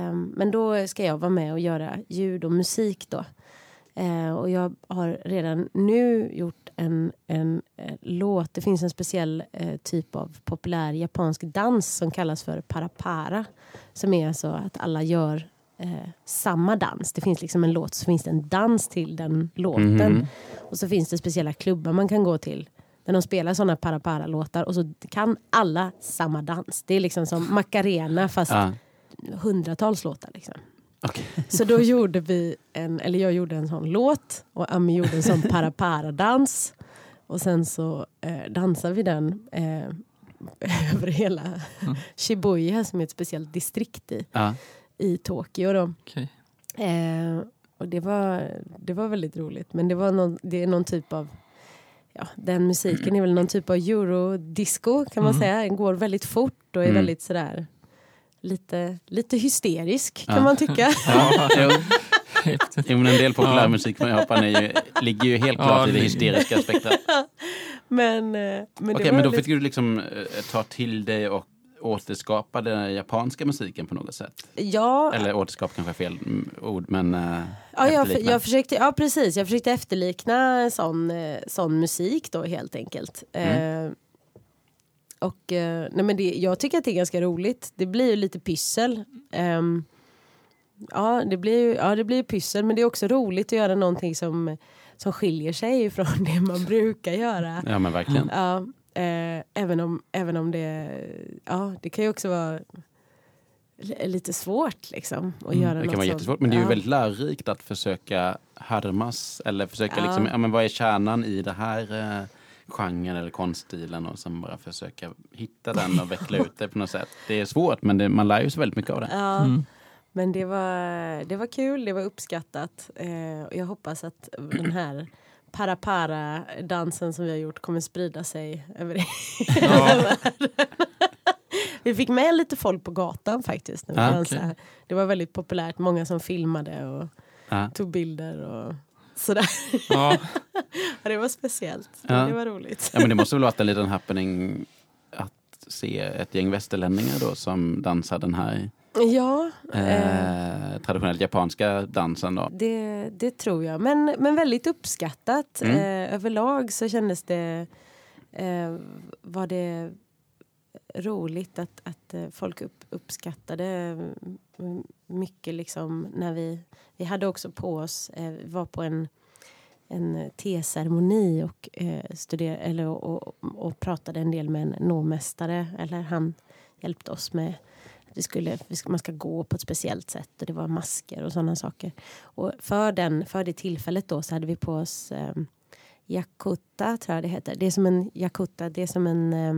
Eh, men då ska jag vara med och göra ljud och musik då. Eh, och jag har redan nu gjort en, en eh, låt. Det finns en speciell eh, typ av populär japansk dans som kallas för parapara. Som är så att alla gör eh, samma dans. Det finns liksom en låt, så finns det en dans till den låten. Mm-hmm. Och så finns det speciella klubbar man kan gå till där de spelar sådana parapara-låtar. Och så kan alla samma dans. Det är liksom som Macarena fast ah. hundratals låtar liksom. Okay. Så då gjorde vi en, eller jag gjorde en sån låt och Ami gjorde en sån paraparadans och sen så eh, dansade vi den eh, över hela mm. Shibuya, som är ett speciellt distrikt i, ja. i Tokyo då. Okay. Eh, och det var det var väldigt roligt, men det var någon, det är någon typ av ja, den musiken är väl någon typ av eurodisco kan man mm. säga. Den går väldigt fort och är mm. väldigt sådär Lite, lite hysterisk kan ja. man tycka. Ja, jo. Jo, men en del populärmusik man hoppar ner ligger ju helt klart ja, i det hysteriska aspekten. Men, men Okej, okay, men då fick lite... du liksom ta till dig och återskapa den japanska musiken på något sätt. Ja. Eller återskapa kanske fel ord, men ja, jag, jag försökte, ja precis, jag försökte efterlikna sån, sån musik då helt enkelt. Mm. Eh, Och, nej men det, jag tycker att det är ganska roligt. Det blir ju lite pyssel. Um, ja, det blir ju ja, det blir pyssel. Men det är också roligt att göra någonting som, som skiljer sig från det man brukar göra. Ja, men verkligen. Ja, eh, även, om, även om det... Ja, det kan ju också vara lite svårt liksom, att mm, göra något. Det kan vara jättesvårt, men det är ju ja. väldigt lärorikt att försöka härmas. Eller försöka ja. liksom... Ja, men vad är kärnan i det här... Eh, genren eller konststilen och sen bara försöka hitta den och veckla ut det på något sätt. Det är svårt, men det, man lär ju sig väldigt mycket av det. Ja, mm. men det var, det var kul, det var uppskattat eh, och jag hoppas att den här parapara-dansen som vi har gjort kommer sprida sig över hela världen. Vi fick med lite folk på gatan faktiskt. När vi ah, okay. Det var väldigt populärt, många som filmade och ah. tog bilder och sådär. Ja. Ja, det var speciellt. Ja. Det var roligt. Ja, men det måste väl vara en liten happening att se ett gäng västerlänningar då som dansar den här ja, eh, eh. traditionellt japanska dansen då. Det, det tror jag. Men, men väldigt uppskattat. Mm. Eh, överlag så kändes det eh, var det roligt att, att folk upp, uppskattade mycket liksom när vi vi hade också på oss eh, var på en en teceremoni och eh, studerade eller och, och, och pratade en del med en nåmästare, eller han hjälpte oss med att vi skulle man ska gå på ett speciellt sätt och det var masker och sådana saker. Och för den för det tillfället då så hade vi på oss eh, yakuta, tror jag det heter. Det är som en yakuta, det är som en eh,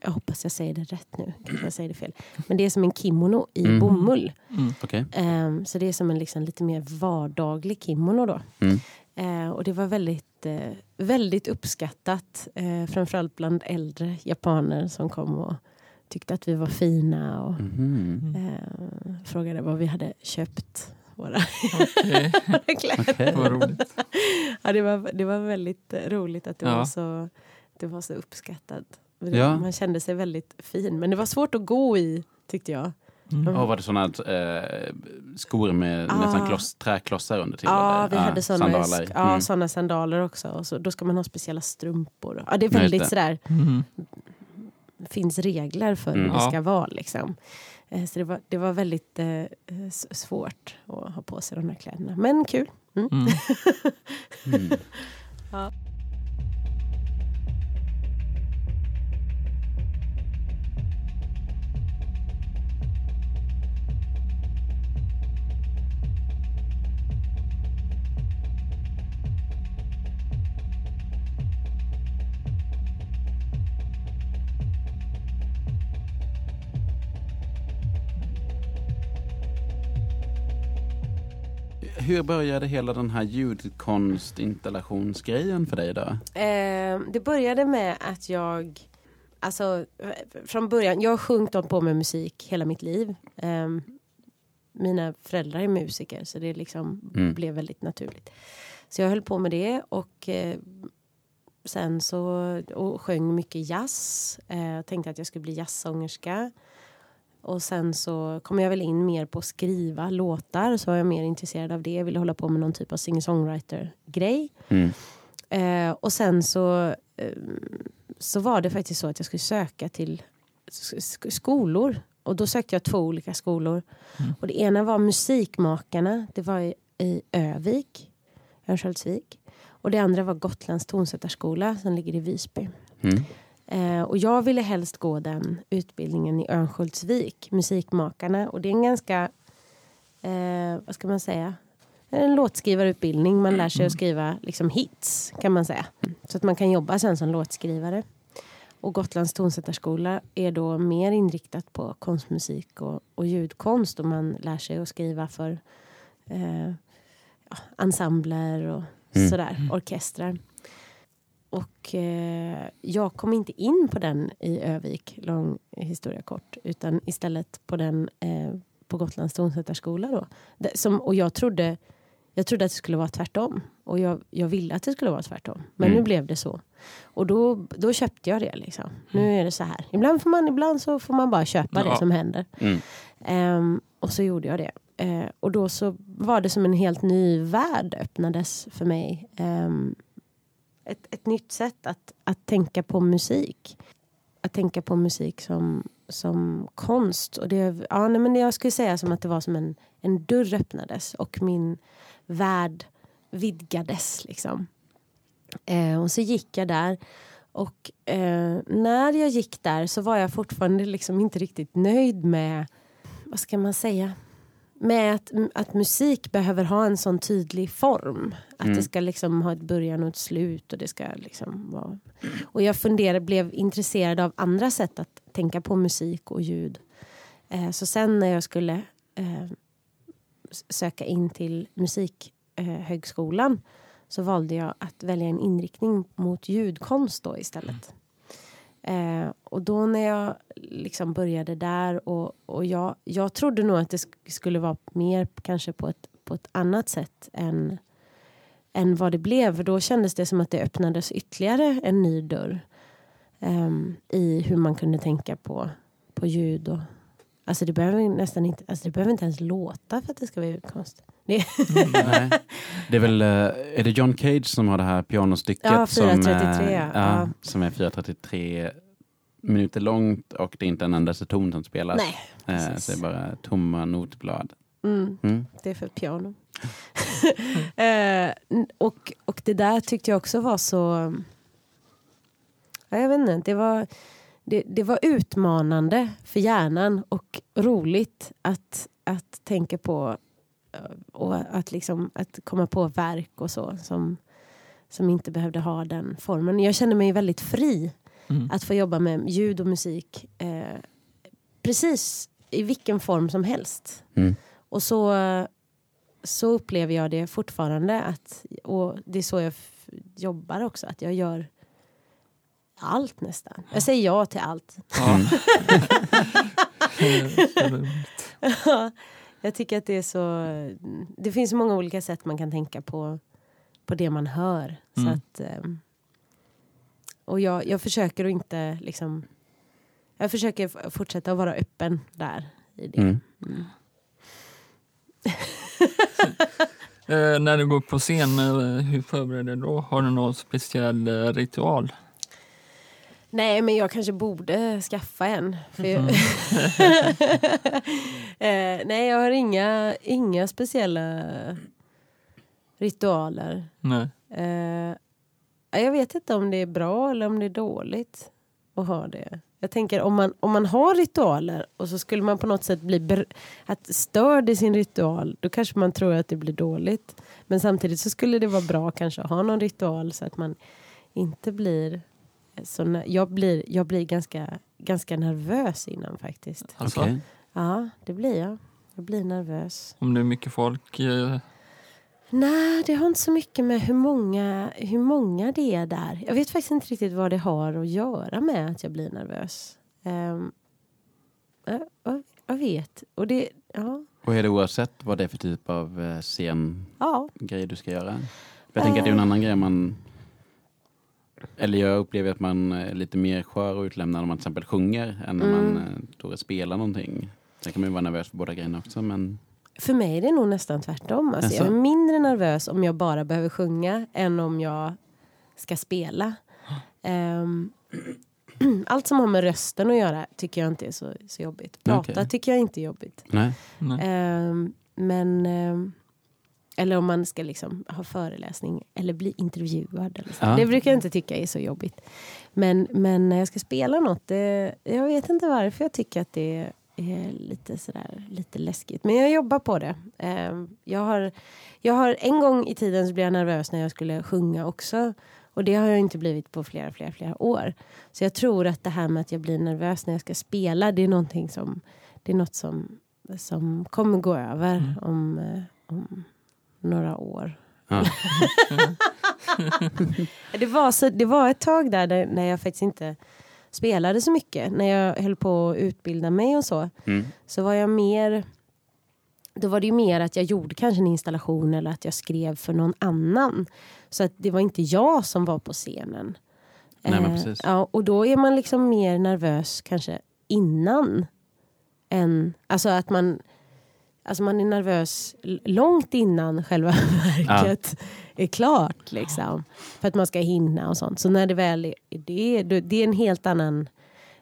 jag hoppas jag säger det rätt nu. Kanske jag säger det fel. Men det är som en kimono i mm. bomull. Mm. Okay. Um, så det är som en liksom, lite mer vardaglig kimono då. Mm. Uh, och det var väldigt, uh, väldigt uppskattat. Uh, framförallt bland äldre japaner som kom och tyckte att vi var fina. Och mm. uh, frågade vad vi hade köpt våra okay. kläder. Okay. Vad roligt. Ja, det var, det var väldigt roligt att det, ja. var, så, det var så uppskattat. Ja. Man kände sig väldigt fin. Men det var svårt att gå i, tyckte jag. Mm. Och var det sådana eh, skor med ah. nästan kloss, träklossar under till? Ja, ah, vi hade ah, sådana sandaler. Sk- mm. ja, såna sandaler också. Och så, då ska man ha speciella strumpor. Ja, det är väldigt det. sådär... Mm. finns regler för hur mm. det ska vara, liksom. Eh, så det var, det var väldigt eh, svårt att ha på sig de här kläderna. Men kul. Mm. Mm. mm. ja. Hur började hela den här ljudkonstinstallationsgrejen för dig då? Eh, det började med att jag... Alltså, från början... Jag har sjungit på med musik hela mitt liv. Eh, mina föräldrar är musiker, så det liksom mm. blev väldigt naturligt. Så jag höll på med det och eh, sen så och sjöng mycket jazz. Jag eh, tänkte att jag skulle bli jazzsångerska. Och sen så kom jag väl in mer på att skriva låtar, så var jag mer intresserad av det. Jag ville hålla på med någon typ av singer-songwriter-grej. Mm. Eh, och sen så, eh, så var det faktiskt så att jag skulle söka till sk- skolor. Och då sökte jag två olika skolor. Mm. Och det ena var Musikmakarna. Det var i, i Övik, Örnsköldsvik. Och det andra var Gotlands Tonsättarskola som ligger i Visby. Mm. Eh, och jag ville helst gå den utbildningen i Örnsköldsvik, Musikmakarna. Och det är en ganska, eh, vad ska man säga, en låtskrivarutbildning. Man lär sig att skriva liksom hits, kan man säga. Så att man kan jobba sen som låtskrivare. Och Gotlands Tonsättarskola är då mer inriktat på konstmusik och, och ljudkonst. Och man lär sig att skriva för eh, ja, ensembler och mm. sådär, orkestrar. Och eh, jag kom inte in på den i Övik, lång historia kort. Utan istället på den eh, på Gotlands Tonsättarskola då. Det, som, och jag trodde, jag trodde att det skulle vara tvärtom. Och jag, jag ville att det skulle vara tvärtom. Men mm. nu blev det så. Och då, då köpte jag det liksom. Mm. Nu är det så här. Ibland får man, ibland så får man bara köpa ja. det som händer. Mm. Um, och så gjorde jag det. Uh, och då så var det som en helt ny värld öppnades för mig. Um, Ett, ett nytt sätt att, att tänka på musik. Att tänka på musik som, som konst. Och det, ja, nej, men jag skulle säga som att det var som en, en dörr öppnades. Och min värld vidgades liksom. Eh, och så gick jag där. Och eh, när jag gick där så var jag fortfarande liksom inte riktigt nöjd med... Vad ska man säga? Med att, att musik behöver ha en sån tydlig form. Att mm. det ska liksom ha ett början och ett slut. Och det ska liksom vara... Och jag funderade, blev intresserad av andra sätt att tänka på musik och ljud. Eh, så sen när jag skulle eh, söka in till musikhögskolan. Eh, så valde jag att välja en inriktning mot ljudkonst då istället. Eh, och då när jag liksom började där och, och jag, jag trodde nog att det sk- skulle vara mer kanske på ett, på ett annat sätt än, än vad det blev. Då kändes det som att det öppnades ytterligare en ny dörr eh, i hur man kunde tänka på, på ljud. Och, alltså, det behöver nästan inte, alltså det behöver inte ens låta för att det ska vara ljudkonst. Det. Mm, nej. Det är väl, är det John Cage som har det här pianostycket ja, som, är, ja, ja. som är fyra trettiotre minuter långt och det är inte en endaste ton som spelas. Nej, eh, så det är bara tomma notblad. Mm, mm. Det är för piano. eh, och, och det där tyckte jag också var så... Ja, jag vet inte, det var... Det, det var utmanande för hjärnan och roligt att, att tänka på och att, liksom, att komma på verk och så som, som inte behövde ha den formen. Jag kände mig väldigt fri mm. att få jobba med ljud och musik eh, precis i vilken form som helst. Mm. Och så, så upplever jag det fortfarande att, och det är så jag f- jobbar också, att jag gör allt nästan. Jag säger ja till allt. Ja. ja, jag tycker att det är så... Det finns så många olika sätt man kan tänka på på det man hör. Mm. Så att, och jag, jag försöker att inte liksom... Jag försöker fortsätta att vara öppen där i det. Mm. Mm. eh, när du går på scen, hur förbereder du då? Har du någon speciell ritual? Nej, men jag kanske borde skaffa en. För mm. eh, nej, jag har inga, inga speciella ritualer. Nej. Eh, jag vet inte om det är bra eller om det är dåligt att ha det. Jag tänker, om man, om man har ritualer och så skulle man på något sätt bli ber- att störd i sin ritual, då kanske man tror att det blir dåligt. Men samtidigt så skulle det vara bra kanske att ha någon ritual så att man inte blir... Så när, jag blir, jag blir ganska, ganska nervös innan faktiskt. Alltså? Okay. Ja, det blir jag. Jag blir nervös. Om det är mycket folk? Eh... Nej, det har inte så mycket med hur många, hur många det är där. Jag vet faktiskt inte riktigt vad det har att göra med att jag blir nervös. Um, jag, jag vet. Och det, Ja. Och är det oavsett vad det är för typ av scen ja. grej du ska göra? Jag tänker att det är en annan grej man... Eller jag upplever att man är lite mer skör och utlämnad när man till exempel sjunger än när mm. man då spelar någonting. Sen kan man ju vara nervös för båda grejerna också, men... För mig är det nog nästan tvärtom. Alltså, alltså. Jag är mindre nervös om jag bara behöver sjunga än om jag ska spela. Um, allt som har med rösten att göra tycker jag inte är så, så jobbigt. Prata okay. tycker jag inte är jobbigt. Nej. Nej. Um, men... Um, Eller om man ska liksom ha föreläsning eller bli intervjuad. Eller så. Ja. Det brukar jag inte tycka är så jobbigt. Men, men när jag ska spela något, det, jag vet inte varför jag tycker att det är lite, sådär, lite läskigt. Men jag jobbar på det. Jag har, jag har en gång i tiden så blev jag nervös när jag skulle sjunga också. Och det har jag inte blivit på flera, flera, flera år. Så jag tror att det här med att jag blir nervös när jag ska spela, det är någonting som, det är något som, som kommer gå över mm. om... om några år. Ja. det, var så, det var ett tag där, där när jag faktiskt inte spelade så mycket. När jag höll på att utbilda mig och så. Mm. Så var jag mer... Då var det ju mer att jag gjorde kanske en installation eller att jag skrev för någon annan. Så att det var inte jag som var på scenen. Nej, men precis. Eh, ja, och då är man liksom mer nervös kanske innan. Än, alltså att man... Alltså man är nervös långt innan själva verket ja. är klart. Liksom, för att man ska hinna och sånt. Så när det väl är det, det är en helt annan,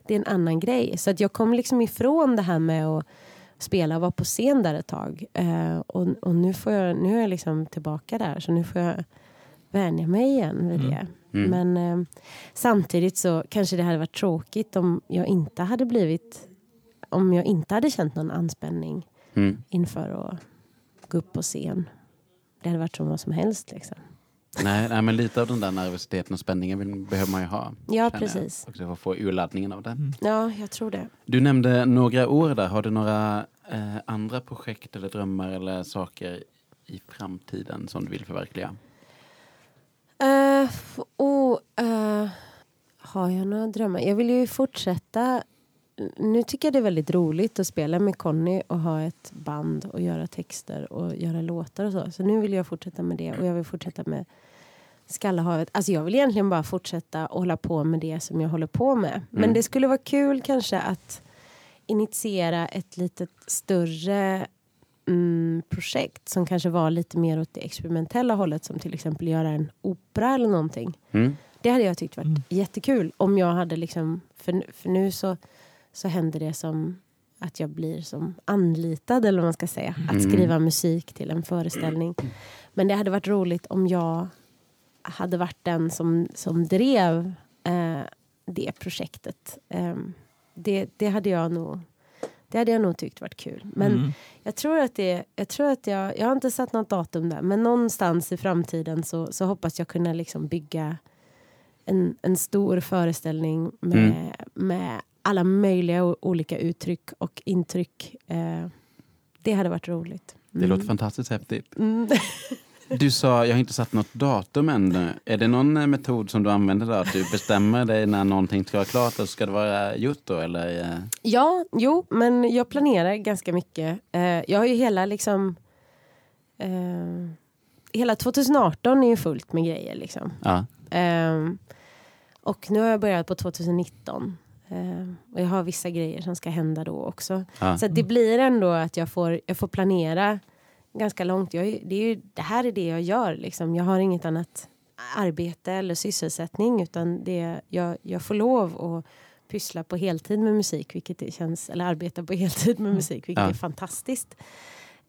det är en annan grej. Så att jag kom liksom ifrån det här med att spela och vara på scen där ett tag. Uh, och och nu, får jag, nu är jag liksom tillbaka där. Så nu får jag vänja mig igen vid det. Mm. Mm. Men uh, samtidigt så kanske det hade varit tråkigt om jag inte hade blivit... Om jag inte hade känt någon anspänning. Mm. Inför att gå upp på scen. Det hade varit som vad som helst liksom. Nej, nej, men lite av den där nervositeten och spänningen behöver man ju ha. Ja, precis. Och så få urladdningen av det. Mm. Ja, jag tror det. Du nämnde några år där. Har du några eh, andra projekt eller drömmar eller saker i framtiden som du vill förverkliga? Uh, och, uh, har jag några drömmar? Jag vill ju fortsätta... Nu tycker jag det är väldigt roligt att spela med Conny och ha ett band och göra texter och göra låtar och så. Så nu vill jag fortsätta med det och jag vill fortsätta med Skallahavet. Alltså jag vill egentligen bara fortsätta och hålla på med det som jag håller på med. Mm. Men det skulle vara kul kanske att initiera ett litet större mm, projekt som kanske var lite mer åt det experimentella hållet, som till exempel göra en opera eller någonting. Mm. Det hade jag tyckt varit mm. jättekul om jag hade liksom, för, för nu så så händer det som att jag blir som anlitad, eller vad man ska säga. Att skriva musik till en föreställning. Men det hade varit roligt om jag hade varit den som, som drev eh, det projektet. Eh, det, det, hade jag nog, det hade jag nog tyckt varit kul. Men mm. jag tror att det... Jag, tror att jag, jag har inte satt något datum där. Men någonstans i framtiden så, så hoppas jag kunna liksom bygga en, en stor föreställning med... Mm. med alla möjliga o- olika uttryck och intryck. Eh, det hade varit roligt. Mm. Det låter fantastiskt häftigt. Mm. Du sa, jag har inte satt något datum ännu. Är det någon metod som du använder där? Att du bestämmer dig när någonting ska vara klart och ska det vara gjort då? Eller? Ja, jo, men jag planerar ganska mycket. Eh, jag har ju hela liksom... Eh, hela tjugohundraarton är ju fullt med grejer liksom. Ja. Eh, och nu har jag börjat på tjugohundranitton. Uh, och jag har vissa grejer som ska hända då också. Ah. Så att det blir ändå att jag får, jag får planera ganska långt. Jag, det, är ju, det här är det jag gör. Liksom. Jag har inget annat arbete eller sysselsättning. Utan det, jag, jag får lov att pyssla på heltid med musik. Vilket det känns, eller arbeta på heltid med musik. Vilket ah. är fantastiskt.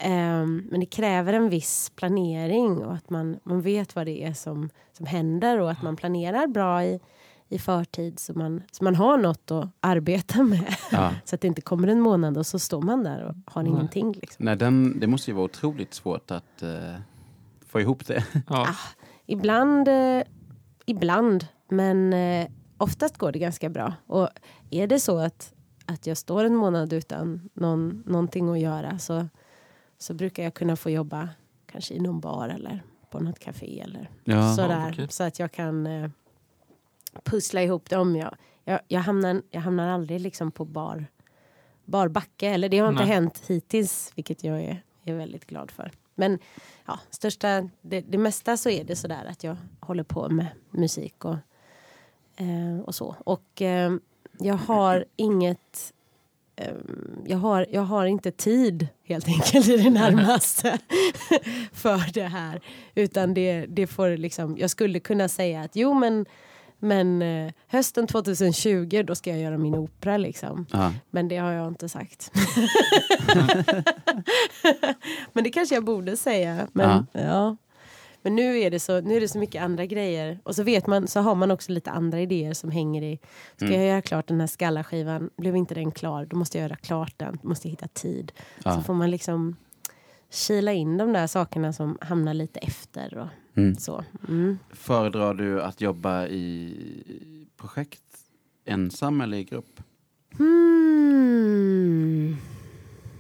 Um, men det kräver en viss planering. Och att man, man vet vad det är som, som händer. Och att man planerar bra i... i förtid så man, så man har något att arbeta med. Ja. Så att det inte kommer en månad och så står man där och har Nej. ingenting. Liksom. Nej, den, det måste ju vara otroligt svårt att uh, få ihop det. Ja. Ah, ibland, eh, ibland, men eh, oftast går det ganska bra. Och är det så att, att jag står en månad utan någon, någonting att göra så, så brukar jag kunna få jobba kanske i någon bar eller på något café eller ja. sådär. Ja, så att jag kan... Eh, pussla ihop det om jag, jag, jag, hamnar, jag hamnar aldrig liksom på bar bar backe. Eller det har inte Nej. hänt hittills, vilket jag är, är väldigt glad för. Men ja, största, det, det mesta så är det sådär att jag håller på med musik och, eh, och så. Och eh, jag har inget... Jag har, jag har inte tid helt enkelt i det närmaste för det här, utan det, det får liksom, jag skulle kunna säga att jo men, men hösten tjugohundratjugo då ska jag göra min opera liksom, ja. Men det har jag inte sagt. Men det kanske jag borde säga, men ja. ja. Men nu är det så, nu är det så mycket andra grejer. Och så vet man, så har man också lite andra idéer som hänger i. Ska mm. jag göra klart den här skallaskivan? Blev inte den klar? Då måste jag göra klart den. Då måste jag hitta tid. Ja. Så får man liksom kila in de där sakerna som hamnar lite efter. Och mm. så. Mm. Föredrar du att jobba i projekt ensam eller i grupp? Mm.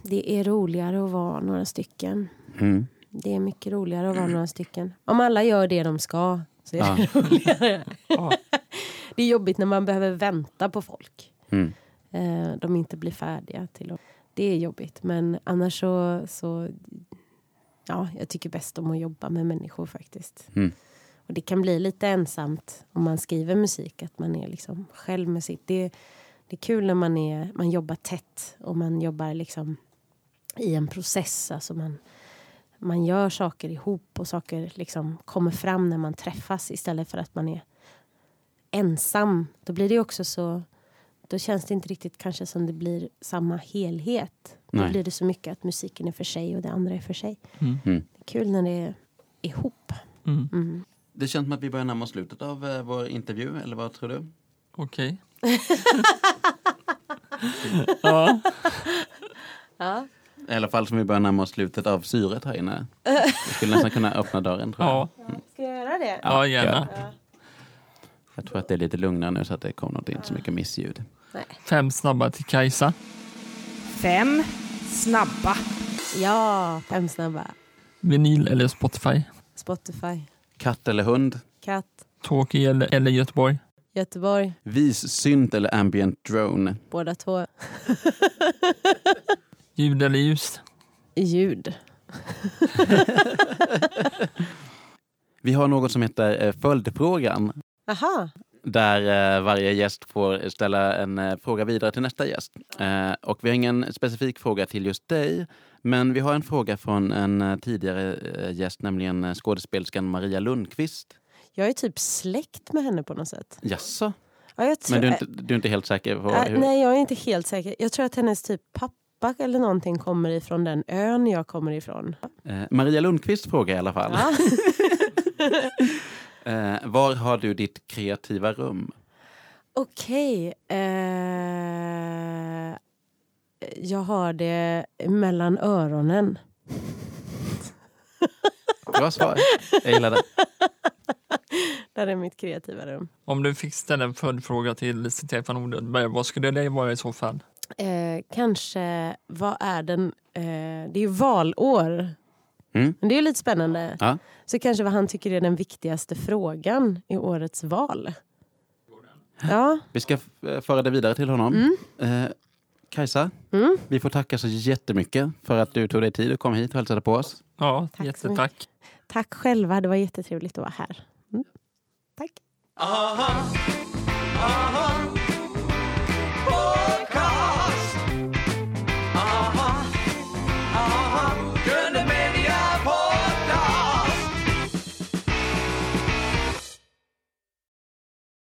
Det är roligare att vara några stycken. Mm. Det är mycket roligare att vara några stycken. Om alla gör det de ska så är det ja. roligare. Ja. Det är jobbigt när man behöver vänta på folk. Mm. De inte blir färdiga till och... Det är jobbigt. Men annars så... så ja, jag tycker bäst om att jobba med människor faktiskt. Mm. Och det kan bli lite ensamt om man skriver musik. Att man är liksom själv med sitt... Det, det är kul när man, är, man jobbar tätt. Och man jobbar liksom i en process. Alltså man... Man gör saker ihop och saker liksom kommer fram när man träffas istället för att man är ensam. Då blir det också så, då känns det inte riktigt kanske som det blir samma helhet. Nej. Då blir det så mycket att musiken är för sig och det andra är för sig. Mm. Mm. Det är kul när det är ihop. Mm. Mm. Det känns som att vi börjar närma oss slutet av eh, vår intervju, eller vad tror du? Okej. Okay. Ja. Ja. I alla fall som vi börjar närma oss slutet av syret här inne. Vi skulle nästan kunna öppna dörren, tror jag. Ja. Ska jag göra det? Ja, gärna. Ja. Jag tror att det är lite lugnare nu så att det kommer något, inte så mycket missljud. Nej. Fem snabba till Kajsa. Fem snabba. Ja, fem snabba. Vinyl eller Spotify? Spotify. Katt eller hund? Katt. Tokyo eller, eller Göteborg? Göteborg. Vis, synt eller ambient drone? Båda två. Ljud eller ljus? Ljud. Vi har något som heter följdfrågan. Aha. Där varje gäst får ställa en fråga vidare till nästa gäst. Och vi har ingen specifik fråga till just dig. Men vi har en fråga från en tidigare gäst, nämligen skådespelerskan Maria Lundqvist. Jag är typ släkt med henne på något sätt. Jaså? Ja, jag tror... Men du är, inte, du är inte helt säker på äh, hur? Nej, jag är inte helt säker. Jag tror att hennes typ pappa eller någonting kommer ifrån den ön jag kommer ifrån. Eh, Maria Lundqvist frågar i alla fall. Ja. eh, var har du ditt kreativa rum? Okej. Okay, eh, jag har det mellan öronen. Bra svar. Jag gillar det. Där är mitt kreativa rum. Om du fick ställa en följdfråga till Lisa Tefan Odenberg, vad skulle det vara i så fall? Eh, kanske, vad är den eh, det är ju valår, mm. men det är ju lite spännande, ja. Så kanske vad han tycker är den viktigaste frågan i årets val. Ja. Vi ska f- föra det vidare till honom. mm. eh, Kajsa, mm. vi får tacka så jättemycket för att du tog dig tid och kom hit och hälsade på oss. Ja, tack, jättetack. Tack själva, det var jättetrevligt att vara här. mm. Tack. Aha. Aha.